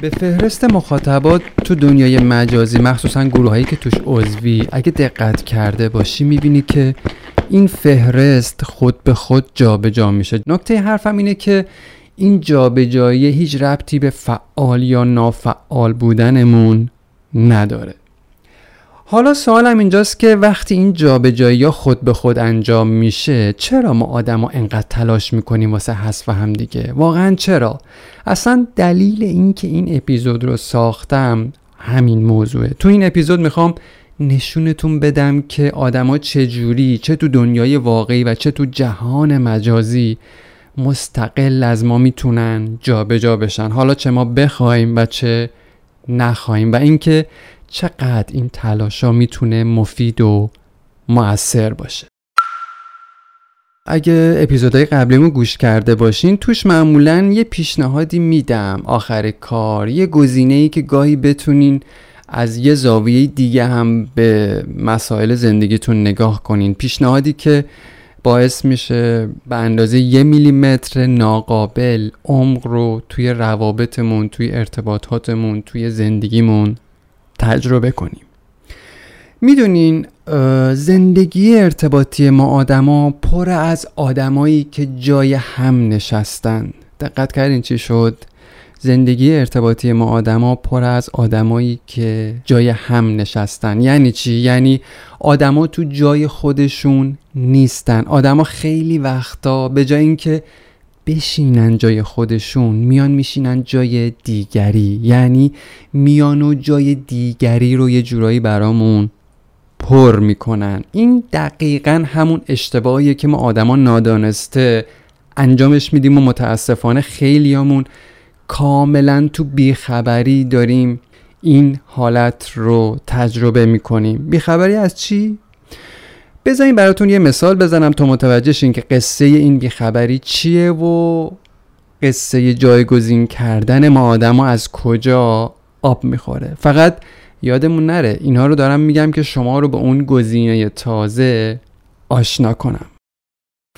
به فهرست مخاطبات تو دنیای مجازی، مخصوصا گروهایی که توش عضوی، اگه دقت کرده باشی میبینی که این فهرست خود به خود جابجا میشه. نکته حرفم اینه که این جابجایی هیچ ربطی به فعال یا نافعال بودنمون نداره. حالا سوالم اینجاست که وقتی این جابجایی خود به خود انجام میشه، چرا ما آدما انقدر تلاش میکنیم واسه حذف هم دیگه؟ واقعا چرا؟ اصلا دلیل این که این اپیزود رو ساختم همین موضوعه. تو این اپیزود میخوام نشونتون بدم که آدما چجوری، چه تو دنیای واقعی و چه تو جهان مجازی، مستقل از ما میتونن جابجا بشن، حالا چه ما بخوایم و چه نخوایم، و اینکه چقدر این تلاشا میتونه مفید و مؤثر باشه. اگه اپیزودهای قبلیمو گوش کرده باشین، توش معمولاً یه پیشنهادی میدم آخر کار، یه گزینه‌ای که گاهی بتونین از یه زاویه دیگه هم به مسائل زندگیتون نگاه کنین، پیشنهادی که باعث میشه به اندازه 1 میلیمتر ناقابل عمق رو توی روابطمون، توی ارتباطاتمون، توی زندگیمون تجربه کنیم. میدونین زندگی ارتباطی ما آدما پر از آدمایی که جای هم نشستن. دقت کردین چی شد؟ زندگی ارتباطی ما آدما پر از آدمایی که جای هم نشستن. یعنی چی؟ یعنی آدما تو جای خودشون نیستن. آدما خیلی وقتا به جای اینکه بشینن جای خودشون، میان میشینن جای دیگری. یعنی میان و جای دیگری رو یه جورایی برامون پر میکنن. این دقیقاً همون اشتباهیه که ما آدما نادانسته انجامش میدیم و متاسفانه خیلیامون کاملا تو بیخبری داریم این حالت رو تجربه میکنیم. بیخبری از چی؟ بذارین براتون یه مثال بزنم تا متوجه شین که قصه این بیخبری چیه و قصه جایگزین کردن ما آدما از کجا آب میخوره. فقط یادمون نره اینها رو دارم میگم که شما رو به اون گزینه تازه آشنا کنم.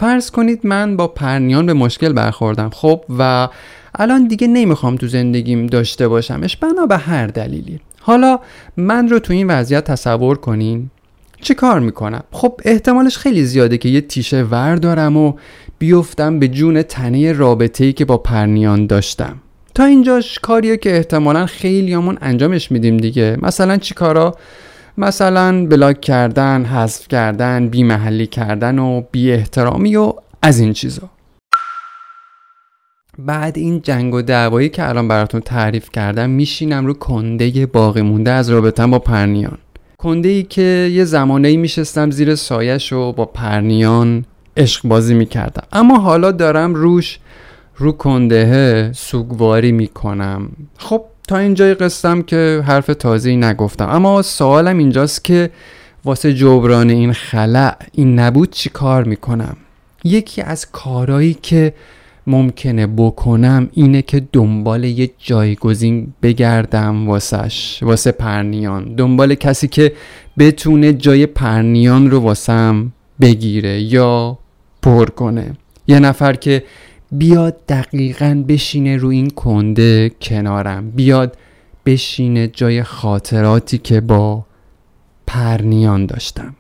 فرض کنید من با پرنیان به مشکل برخوردم، خب، و الان دیگه نمیخوام تو زندگیم داشته باشمش بنا به هر دلیلی. حالا من رو تو این وضعیت تصور کنین، چه کار میکنم؟ خب احتمالش خیلی زیاده که یه تیشه ور دارم و بیفتم به جون تنه رابطه‌ای که با پرنیان داشتم. تا اینجاش کاریه که احتمالاً خیلیامون انجامش میدیم دیگه. مثلا چی کارا؟ مثلا بلاک کردن، حذف کردن، بی محلی کردن و بی احترامی و از این چیزا. بعد این جنگ و دعوایی که الان براتون تعریف کردم، میشینم رو کنده باقی مونده از رابطه‌ام با پرنیان. کنده‌ای که یه زمانه‌ای میشستم زیر سایه‌ش و با پرنیان عشق بازی میکردم، اما حالا دارم رو کنده سوگواری میکنم. خب تا اینجای قصه‌ام که حرف تازه‌ای نگفتم، اما سوالم اینجاست که واسه جبران این خلأ، این نبود، چی کار میکنم؟ یکی از کارهایی که ممکنه بکنم اینه که دنبال یه جایگزین بگردم واسه پرنیان، دنبال کسی که بتونه جای پرنیان رو واسم بگیره یا پر کنه، یه نفر که بیاد دقیقاً بشینه رو این کنده کنارم، بیاد بشینه جای خاطراتی که با پرنیان داشتم.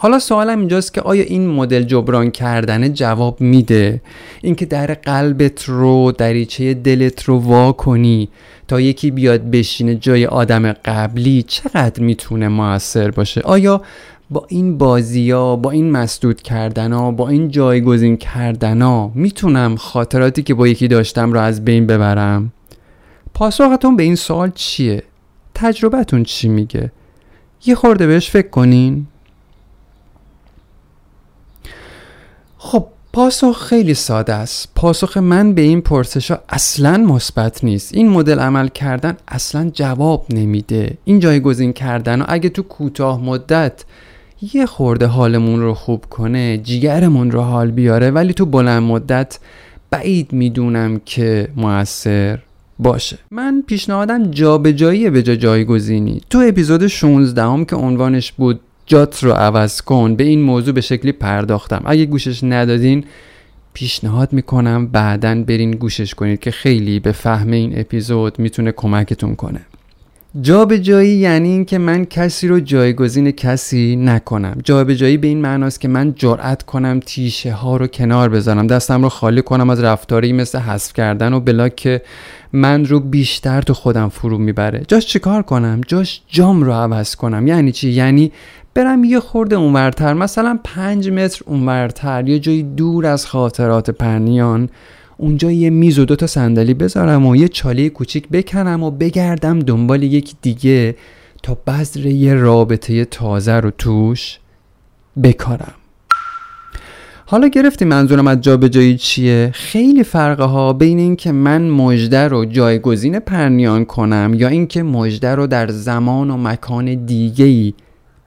حالا سوالم اینجاست که آیا این مدل جبران کردن جواب میده؟ اینکه در قلبت رو، دریچه دلت رو وا کنی تا یکی بیاد بشینه جای آدم قبلی، چقدر میتونه موثر باشه؟ آیا با این بازی‌ها، با این مسدود کردن‌ها، با این جایگزین کردن‌ها میتونم خاطراتی که با یکی داشتم رو از بین ببرم؟ پاسختون به این سوال چیه؟ تجربتون چی میگه؟ یه خورده بهش فکر کنین. خب پاسخ خیلی ساده است. پاسخ من به این پرسشا اصلاً مثبت نیست. این مدل عمل کردن اصلاً جواب نمیده. این جایگزین کردن اگه تو کوتاه مدت یه خورده حالمون رو خوب کنه، جیگرمون رو حال بیاره، ولی تو بلند مدت بعید میدونم که موثر باشه. من پیشنهادم جابجایی به جای جایگزینی. تو اپیزود 16 که عنوانش بود جات رو عوض کن، به این موضوع به شکلی پرداختم. اگه گوشش ندادین پیشنهاد میکنم بعداً برین گوشش کنید که خیلی به فهم این اپیزود میتونه کمکتون کنه. جابجایی یعنی این که من کسی رو جایگزین کسی نکنم. جابجایی به این معناست که من جرأت کنم تیشه ها رو کنار بذارم، دستم رو خالی کنم از رفتاری مثل حذف کردن و بلاک که من رو بیشتر تو خودم فرو میبره. جاش چیکار کنم؟ جاش جام رو عوض کنم. یعنی چی؟ یعنی برم یه خورده اونورتر، مثلا 5 متر اونورتر، یه جایی دور از خاطرات پرنیان، اونجا یه میز و 2 تا صندلی بذارم و یه چاله کوچیک بکنم و بگردم دنبال یک دیگه تا بذر یه رابطه تازه رو توش بکارم. حالا گرفتی منظورم از جابجایی چیه؟ خیلی فرقه ها بین این که من مژده رو جایگزین پرنیان کنم یا این که مژده رو در زمان و مکان دیگه‌ای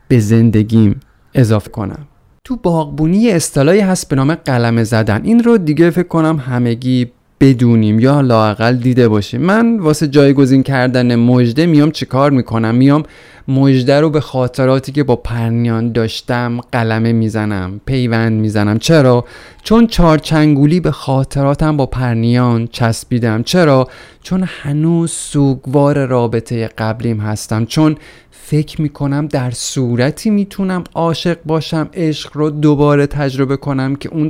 به زندگیم اضافه کنم. تو باغبونی اصطلاحی هست به نام قلمه زدن. این رو دیگه فکر کنم همگی بدونیم یا لااقل دیده باشیم. من واسه جایگزین کردن مژده میام چیکار میکنم؟ میام مژده رو به خاطراتی که با پرنیان داشتم قلمه میزنم، پیوند میزنم. چرا؟ چون 4 چنگولی به خاطراتم با پرنیان چسبیدم. چرا؟ چون هنوز سوگوار رابطه قبلیم هستم. چون فکر میکنم در صورتی میتونم عاشق باشم، عشق رو دوباره تجربه کنم که اون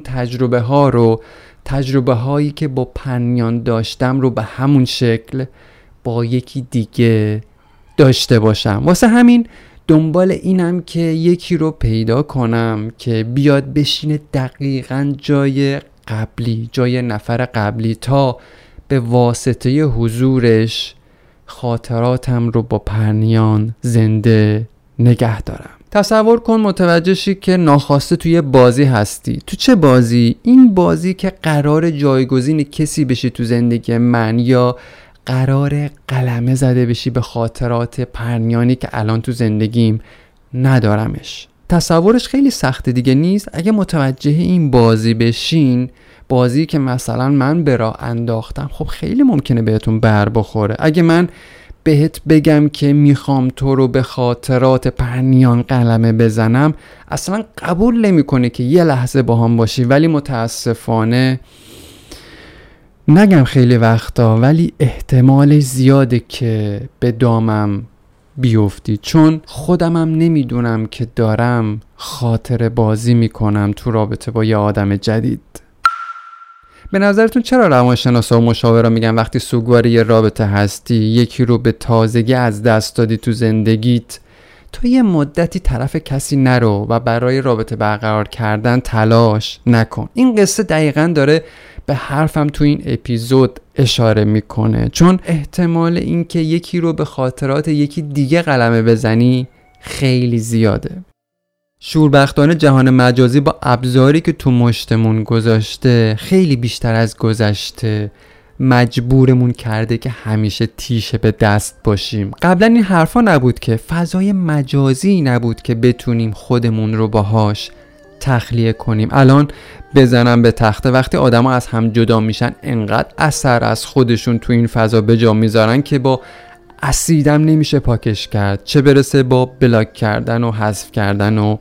تجربه هایی که با پرنیان داشتم رو به همون شکل با یکی دیگه داشته باشم. واسه همین دنبال اینم که یکی رو پیدا کنم که بیاد بشینه دقیقاً جای قبلی، جای نفر قبلی، تا به واسطه حضورش خاطراتم رو با پرنیان زنده نگه دارم. تصور کن متوجه شی که ناخواسته توی بازی هستی. تو چه بازی؟ این بازی که قرار جایگزین کسی بشی تو زندگی من یا قرار قلمه زده بشی به خاطرات پرنیانی که الان تو زندگیم ندارمش. تصورش خیلی سخته دیگه، نیست؟ اگه متوجه این بازی بشین، بازی که مثلا من به راه انداختم، خب خیلی ممکنه بهتون بر بخوره. اگه من بهت بگم که میخوام تو رو به خاطرات پرنیان قلمه بزنم، اصلا قبول نمیکنه که یه لحظه با هم باشی. ولی متاسفانه نگم خیلی وقتا، ولی احتمال زیاده که به دامم بیفتی، چون خودمم نمیدونم که دارم خاطره بازی میکنم تو رابطه با یه آدم جدید. به نظرتون چرا روانشناسا و مشاورا میگن وقتی سوگوار یه رابطه هستی، یکی رو به تازگی از دست دادی تو زندگیت، تو یه مدتی طرف کسی نرو و برای رابطه برقرار کردن تلاش نکن؟ این قصه دقیقاً داره به حرفم تو این اپیزود اشاره میکنه، چون احتمال این که یکی رو به خاطرات یکی دیگه قلمه بزنی خیلی زیاده. شوربختانه جهان مجازی با ابزاری که تو مشتمون گذاشته خیلی بیشتر از گذشته مجبورمون کرده که همیشه تیشه به دست باشیم. قبلا این حرفا نبود، که فضای مجازی نبود که بتونیم خودمون رو باهاش تخلیه کنیم. الان بزنم به تخته، وقتی آدما از هم جدا میشن انقدر اثر از خودشون تو این فضا به جا میذارن که با اسیدم نمیشه پاکش کرد، چه برسه با بلاک کردن و حذف کردن و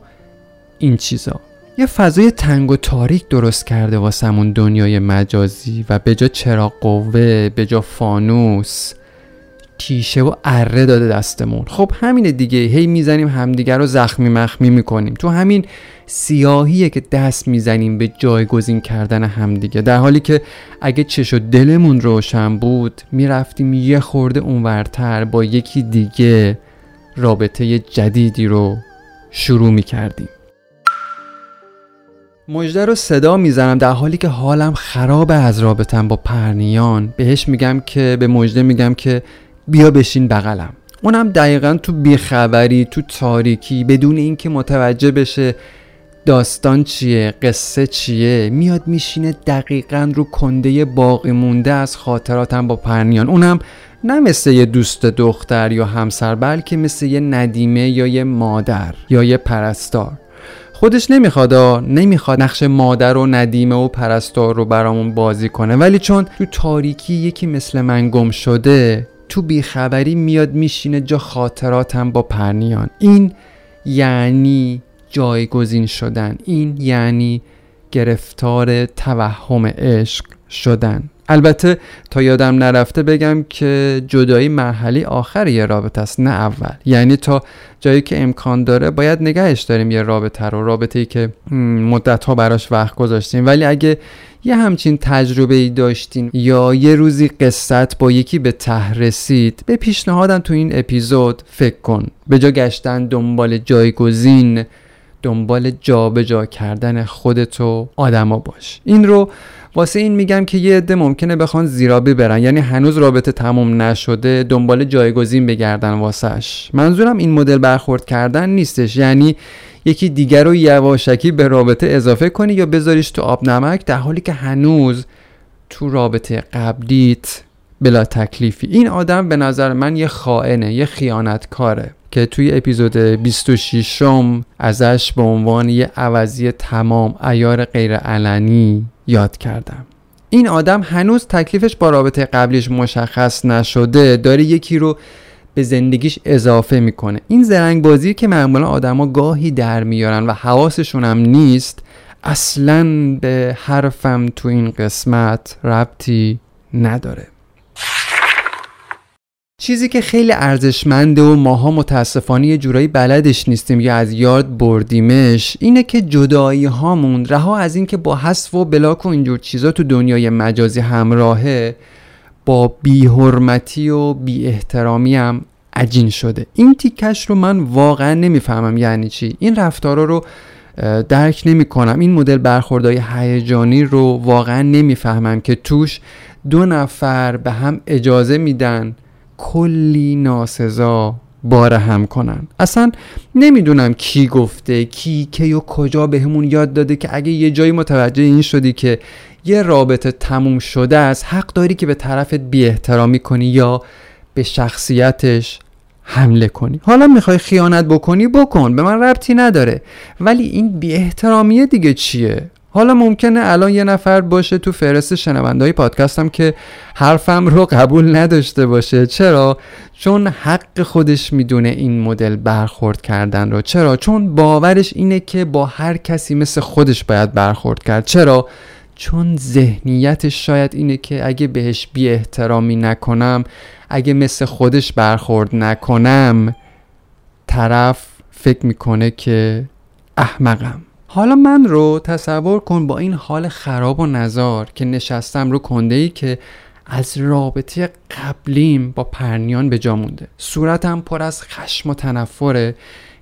این چیزا. یه فضای تنگ و تاریک درست کرده واسمون دنیای مجازی و به جا چراغ قوه، به جا فانوس، تیشه و اره داده دستمون. خب همینه دیگه، هی میزنیم همدیگر رو زخمی مخمی میکنیم. تو همین سیاهیه که دست میزنیم به جایگزین کردن همدیگه، در حالی که اگه چش و دلمون روشن بود میرفتیم یه خورده اونورتر با یکی دیگه رابطه جدیدی رو شروع میکردیم. مژده رو صدا میزنم در حالی که حالم خرابه از رابطم با پرنیان. به مژده میگم که بیا بشین بغلم، اونم دقیقاً تو بیخبری، تو تاریکی، بدون اینکه متوجه بشه داستان چیه، قصه چیه، میاد میشینه دقیقاً رو کنده باقی مونده از خاطراتم با پرنیان. اونم نه مثل یه دوست دختر یا همسر، بلکه مثل یه ندیمه یا یه مادر یا یه پرستار. خودش نمیخواد نقش مادر و ندیمه و پرستار رو برامون بازی کنه، ولی چون تو تاریکی یکی مثل من گم شده، تو بیخبری میاد میشینه جا خاطراتم با پرنیان. این یعنی جایگزین شدن، این یعنی گرفتار توهم عشق شدن. البته تا یادم نرفته بگم که جدایی مرحله آخری یه رابطه است، نه اول. یعنی تا جایی که امکان داره باید نگهش داریم یه رابطه رو، رابطه‌ای که مدت‌ها براش وقت گذاشتیم. ولی اگه یه همچین تجربه‌ای داشتین یا یه روزی قصت با یکی به ته رسید، به پیشنهادم تو این اپیزود فکر کن. به جا گشتن دنبال جایگزین، دنبال جابجا کردن خودت و آدما باش. این رو واسه این میگم که یه عده ممکنه بخوان زیرابی برن، یعنی هنوز رابطه تموم نشده دنبال جایگزین بگردن واسش. منظورم این مدل برخورد کردن نیستش، یعنی یکی دیگر رو یواشکی به رابطه اضافه کنی یا بذاریش تو آب نمک در حالی که هنوز تو رابطه قبلیت بلا تکلیفی. این آدم به نظر من یه خائنه، یه خیانتکاره که توی اپیزود 26م ازش به عنوان یه عوضی تمام عیار غیر علنی یاد کردم. این آدم هنوز تکلیفش با رابطه قبلیش مشخص نشده، داره یکی رو به زندگیش اضافه میکنه. این زرنگ بازی که معمولا آدما گاهی در میارن و حواسشون هم نیست، اصلاً به حرفم تو این قسمت ربطی نداره. چیزی که خیلی ارزشمنده و ماها متاسفانه یه جورایی بلدش نیستیم یا از یاد بردیمش، اینه که جدایی هامون رها از این که با حذف و بلاک و اینجور چیزا تو دنیای مجازی همراهه، با بی‌حرمتی و بی‌احترامی هم عجین شده. این تیکش رو من واقعا نمیفهمم یعنی چی. این رفتارا رو درک نمی کنم. این مدل برخوردهای هیجانی رو واقعا نمیفهمم که توش دو نفر به هم اجازه میدن کلی ناسزا باره هم کنن. اصلا نمیدونم کی گفته، کی و کجا به همون یاد داده که اگه یه جایی متوجه این شدی که یه رابطه تموم شده است، حق داری که به طرفت بی احترامی کنی یا به شخصیتش حمله کنی. حالا میخوای خیانت بکنی بکن، به من ربطی نداره، ولی این بی احترامیه دیگه چیه؟ حالا ممکنه الان یه نفر باشه تو فهرست شنونده‌های پادکستم که حرفم رو قبول نداشته باشه. چرا؟ چون حق خودش میدونه این مدل برخورد کردن رو. چرا؟ چون باورش اینه که با هر کسی مثل خودش باید برخورد کرد. چرا؟ چون ذهنیتش شاید اینه که اگه بهش بی احترامی نکنم، اگه مثل خودش برخورد نکنم، طرف فکر میکنه که احمقم. حالا من رو تصور کن با این حال خراب و نزار که نشستم رو کنده‌ای که از رابطه قبلیم با پرنیان به جا مونده. صورتم پر از خشم و تنفره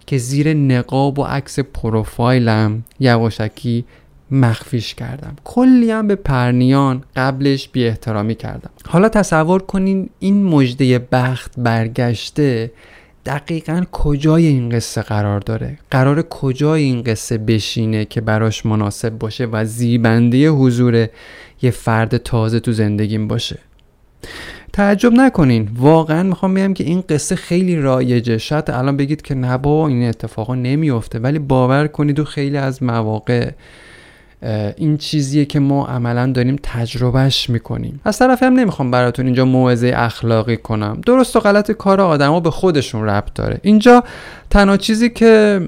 که زیر نقاب و عکس پروفایلم یواشکی مخفیش کردم. کلی هم به پرنیان قبلش بی احترامی کردم. حالا تصور کنین این مژده بخت برگشته دقیقاً کجای این قصه قرار داره؟ قرار کجای این قصه بشینه که براش مناسب باشه و زیبنده حضور یه فرد تازه تو زندگیم باشه؟ تعجب نکنین، واقعاً میخوام بگم که این قصه خیلی رایجه. شاید الان بگید که نه بابا این اتفاقا نمیفته، ولی باور کنید و خیلی از مواقع این چیزیه که ما عملا داریم تجربهش میکنیم. از طرفی هم نمیخوام براتون اینجا موعظه اخلاقی کنم، درست و غلط کار آدما به خودشون ربط داره. اینجا تنها چیزی که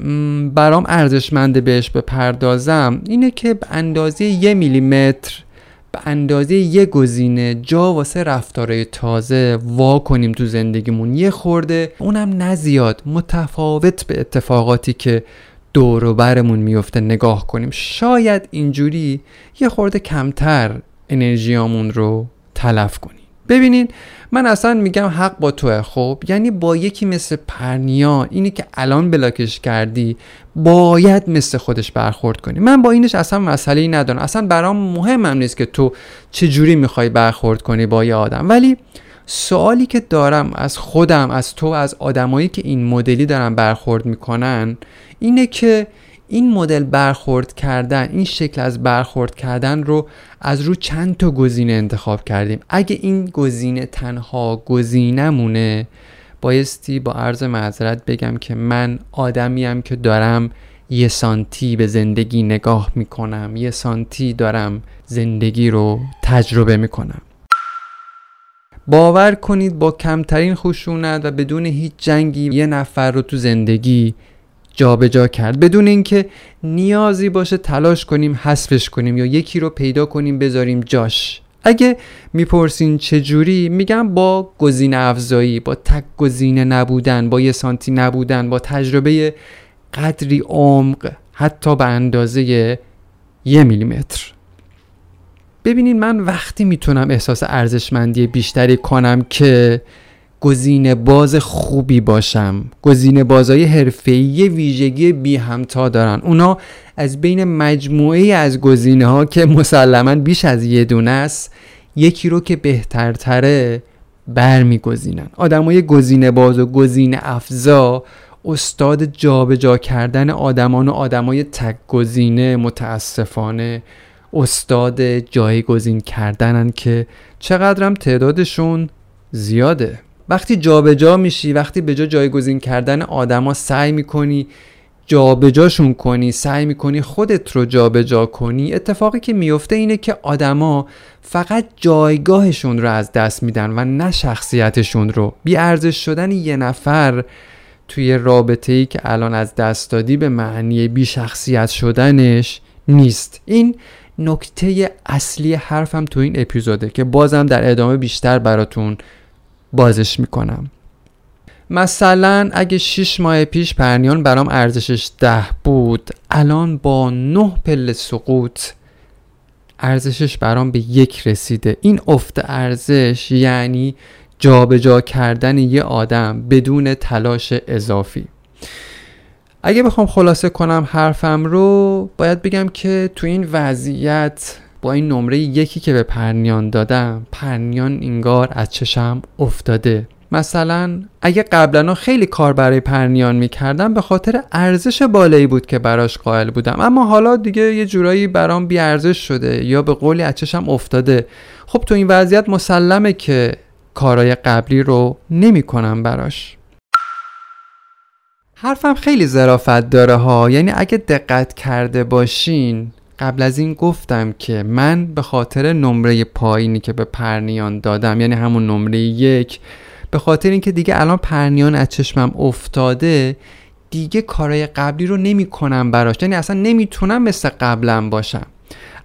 برام ارزشمنده بهش بپردازم اینه که به اندازه 1 میلیمتر، به اندازه 1 گزینه جا واسه رفتارهای تازه وا کنیم تو زندگیمون، یه خورده، اونم نزیاد، متفاوت به اتفاقاتی که دور و برمون میفته نگاه کنیم. شاید اینجوری یه خورده کمتر انرژیامون رو تلف کنیم. ببینین من اصلا میگم حق با توه. خب یعنی با یکی مثل پرنیا، اینی که الان بلاکش کردی، باید مثل خودش برخورد کنی. من با اینش اصلا مسئله‌ای ندارم، اصلا برام مهمم نیست که تو چجوری میخوای برخورد کنی با یه آدم. ولی سوالی که دارم از خودم، از تو، از آدمایی که این مدلی دارن برخورد میکنن اینه که این مدل برخورد کردن، این شکل از برخورد کردن رو از رو چند تا گزینه انتخاب کردیم. اگه این گزینه تنها گزینه‌مونه، بایستی با عرض معذرت بگم که من آدمیم که دارم یه سانتی به زندگی نگاه میکنم، یه سانتی دارم زندگی رو تجربه میکنم. باور کنید با کمترین خشونت و بدون هیچ جنگی یه نفر رو تو زندگی جابجا کرد، بدون اینکه نیازی باشه تلاش کنیم حذفش کنیم یا یکی رو پیدا کنیم بذاریم جاش. اگه میپرسین چجوری، میگم با گزینه افزایی، با تک گزینه نبودن، با یه سانتی نبودن، با تجربه قدری عمق، حتی به اندازه 1 میلیمتر. ببینین من وقتی میتونم احساس ارزشمندی بیشتری کنم که گزینه باز خوبی باشم. گزینه بازای حرفه‌ای ویژگی بی همتا دارن. اونا از بین مجموعه از گزینه ها که مسلماً بیش از یه دونه است، یکی رو که بهترتره برمیگزینن. آدمای گزینه باز و گزینه افزا استاد جابجا کردن آدمان و آدمای تک گزینه متاسفانه استاد جایگزین کردنن که چقدرم تعدادشون زیاده. وقتی جابجا میشی، وقتی به جای جایگزین کردن آدما سعی میکنی جابجاشون کنی، سعی میکنی خودت رو جابجا کنی، اتفاقی که میفته اینه که آدما فقط جایگاهشون رو از دست میدن و نه شخصیتشون رو. بی ارزش شدن یه نفر توی رابطه‌ای که الان از دست دادی به معنی بی شخصیت شدنش نیست. این نکته اصلی حرفم تو این اپیزوده که بازم در ادامه بیشتر براتون بازش میکنم. مثلا اگه 6 ماه پیش پرنیان برام ارزشش 10 بود، الان با 9 پله سقوط ارزشش برام به 1 رسیده. این افت ارزش یعنی جابجا کردن یه آدم بدون تلاش اضافی. اگه بخوام خلاصه کنم حرفم رو، باید بگم که تو این وضعیت با این نمره 1 که به پرنیان دادم، پرنیان انگار از چشم افتاده. مثلا اگه قبلا خیلی کار برای پرنیان میکردم به خاطر ارزش بالایی بود که براش قائل بودم، اما حالا دیگه یه جورایی برام بی ارزش شده یا به قولی از چشم افتاده. خب تو این وضعیت مسلمه که کارهای قبلی رو نمیکنم براش. حرفم خیلی ظرافت داره ها، یعنی اگه دقت کرده باشین قبل از این گفتم که من به خاطر نمره پایینی که به پرنیان دادم، یعنی همون نمره 1، به خاطر اینکه دیگه الان پرنیان از چشمم افتاده دیگه کارهای قبلی رو نمی کنم براش، یعنی اصلا نمیتونم مثل قبلم باشم.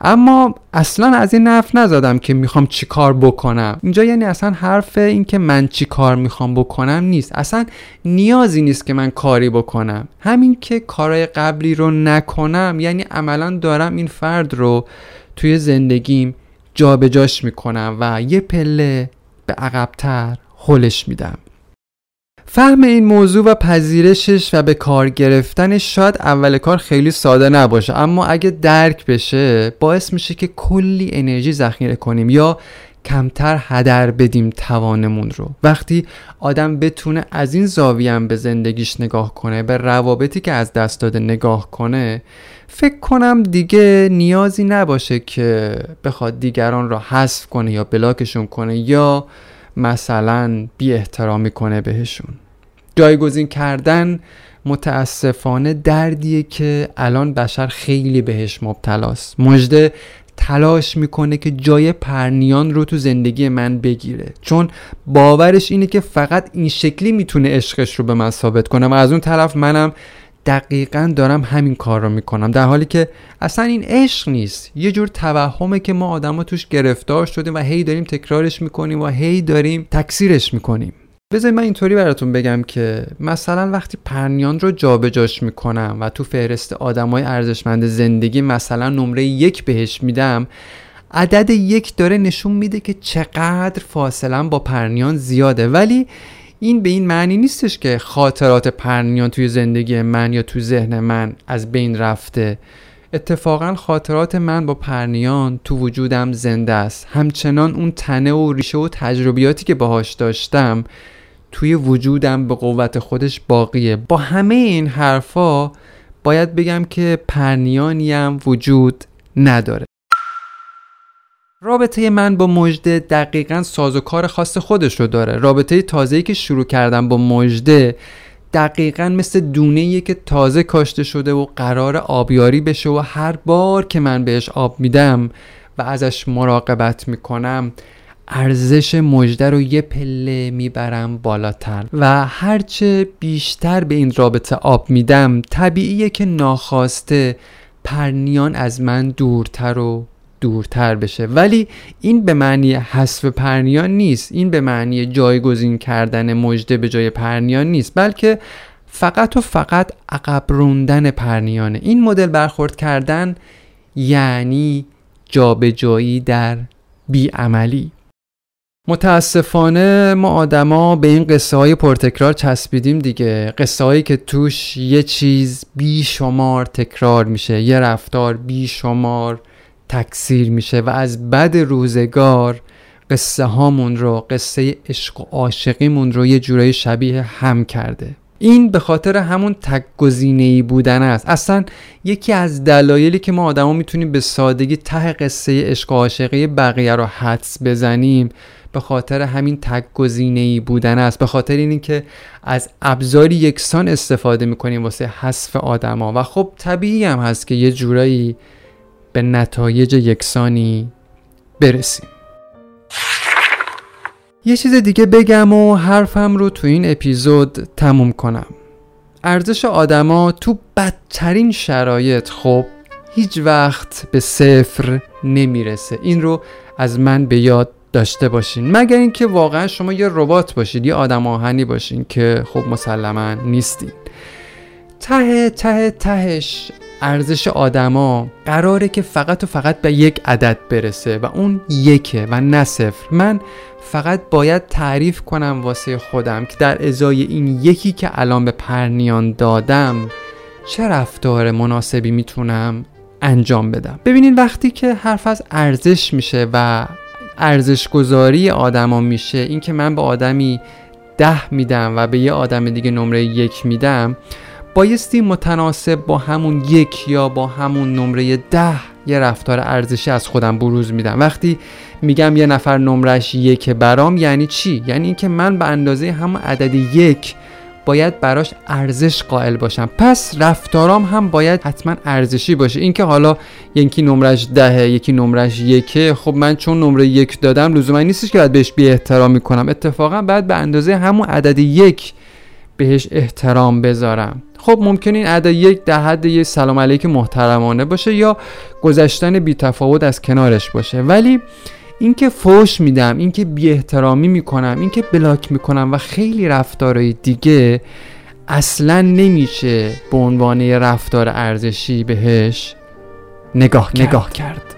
اما اصلا از این حرف نزدم که میخوام چی کار بکنم اینجا، یعنی اصلا حرف این که من چی کار میخوام بکنم نیست. اصلا نیازی نیست که من کاری بکنم. همین که کارهای قبلی رو نکنم یعنی عملا دارم این فرد رو توی زندگیم جابجاش میکنم و یه پله به عقب‌تر هلش میدم. فهم این موضوع و پذیرشش و به کار گرفتنش شاید اول کار خیلی ساده نباشه، اما اگه درک بشه باعث میشه که کلی انرژی ذخیره کنیم یا کمتر هدر بدیم توانمون رو. وقتی آدم بتونه از این زاویه هم به زندگیش نگاه کنه، به روابطی که از دست داده نگاه کنه، فکر کنم دیگه نیازی نباشه که بخواد دیگران رو حذف کنه یا بلاکشون کنه یا مثلا بی احترامی کنه بهشون. جایگزین کردن متاسفانه دردیه که الان بشر خیلی بهش مبتلاست. مژده تلاش میکنه که جای پرنیان رو تو زندگی من بگیره، چون باورش اینه که فقط این شکلی میتونه عشقش رو به من ثابت کنه و از اون طرف منم دقیقاً دارم همین کار رو میکنم، در حالی که اصلا این عشق نیست. یه جور توهمه که ما آدم ها توش گرفتار شدیم و هی داریم تکرارش میکنیم و هی داریم تکثیرش میکنیم. بذاری من اینطوری براتون بگم که مثلا وقتی پرنیان رو جابجاش میکنم و تو فهرست آدمای ارزشمند زندگی مثلا نمره 1 بهش میدم، عدد 1 داره نشون میده که چقدر فاصله با پرنیان زیاده، ولی این به این معنی نیستش که خاطرات پرنیان توی زندگی من یا تو ذهن من از بین رفته. اتفاقا خاطرات من با پرنیان تو وجودم زنده است. همچنان اون تنه و ریشه و تجربیاتی که باهاش داشتم توی وجودم به قوت خودش باقیه. با همه این حرفا باید بگم که پرنیانی هم وجود نداره. رابطه من با مژده دقیقاً سازوکار خاص خودش رو داره. رابطه تازه‌ای که شروع کردم با مژده دقیقاً مثل دونه‌ایه که تازه کاشته شده و قرار آبیاری بشه و هر بار که من بهش آب میدم و ازش مراقبت میکنم ارزش مژده رو یه پله میبرم بالاتر و هرچه بیشتر به این رابطه آب میدم طبیعیه که ناخواسته پرنیان از من دورتر و دورتر بشه. ولی این به معنی حذف پرنیان نیست، این به معنی جایگزین کردن مژده به جای پرنیان نیست، بلکه فقط و فقط عقب راندن پرنیانه. این مدل برخورد کردن یعنی جابجایی در بیعملی. متاسفانه ما آدما به این قصه های پرتکرار چسبیدیم دیگه، قصه هایی که توش یه چیز بیشمار تکرار میشه، یه رفتار بیشمار تکثیر میشه و از بد روزگار قصه هامون رو، قصه عشق و عاشقیمون رو یه جورایی شبیه هم کرده. این به خاطر همون تک گزینه‌ای بودن است. اصلا یکی از دلایلی که ما آدما میتونیم به سادگی ته قصه عشق و عاشقی بقیه رو حدس بزنیم به خاطر همین تک گزینه‌ای بودن است، به خاطر اینکه از ابزاری یکسان استفاده میکنیم واسه حذف آدما و خب طبیعی هم هست که یه جورایی به نتایج یکسانی برسیم. یه چیز دیگه بگم و حرفم رو تو این اپیزود تموم کنم. ارزش آدما تو بدترین شرایط خب هیچ وقت به صفر نمیرسه. این رو از من به یاد داشته باشین، مگر اینکه واقعا شما یه ربات باشید، یه آدم آهنی باشین که خب مسلماً نیستین. ته ته تهش ارزش آدما قراره که فقط و فقط به یک عدد برسه و اون یکه و نه صفر. من فقط باید تعریف کنم واسه خودم که در ازای این یکی که الان به پرنیان دادم چه رفتار مناسبی میتونم انجام بدم. ببینین وقتی که حرف از ارزش میشه و ارزش گذاری آدما میشه، این که من به آدمی 10 میدم و به یه آدم دیگه نمره 1 میدم، بایستی متناسب با همون 1 یا با همون نمره 10 یه رفتار ارزشی از خودم بروز میدم. وقتی میگم یه نفر نمرش 1 برام یعنی چی؟ یعنی اینکه من به اندازه همون عدد 1 باید براش ارزش قائل باشم، پس رفتارام هم باید حتما ارزشی باشه. اینکه حالا یکی نمرش 10 یکی نمرش 1، خب من چون نمره 1 دادم لزوما نیستش که باید بهش بی احترامی کنم، اتفاقا باید به اندازه همون عدد 1 بهش احترام بذارم. خب ممکن این عدد 1 در حد یه سلام علیک محترمانه باشه یا گذشتن بی تفاوت از کنارش باشه، ولی اینکه فوش میدم، اینکه بی احترامی میکنم، اینکه بلاک میکنم و خیلی رفتارهای دیگه اصلا نمیشه به عنوان رفتار ارزشی بهش نگاه کرد.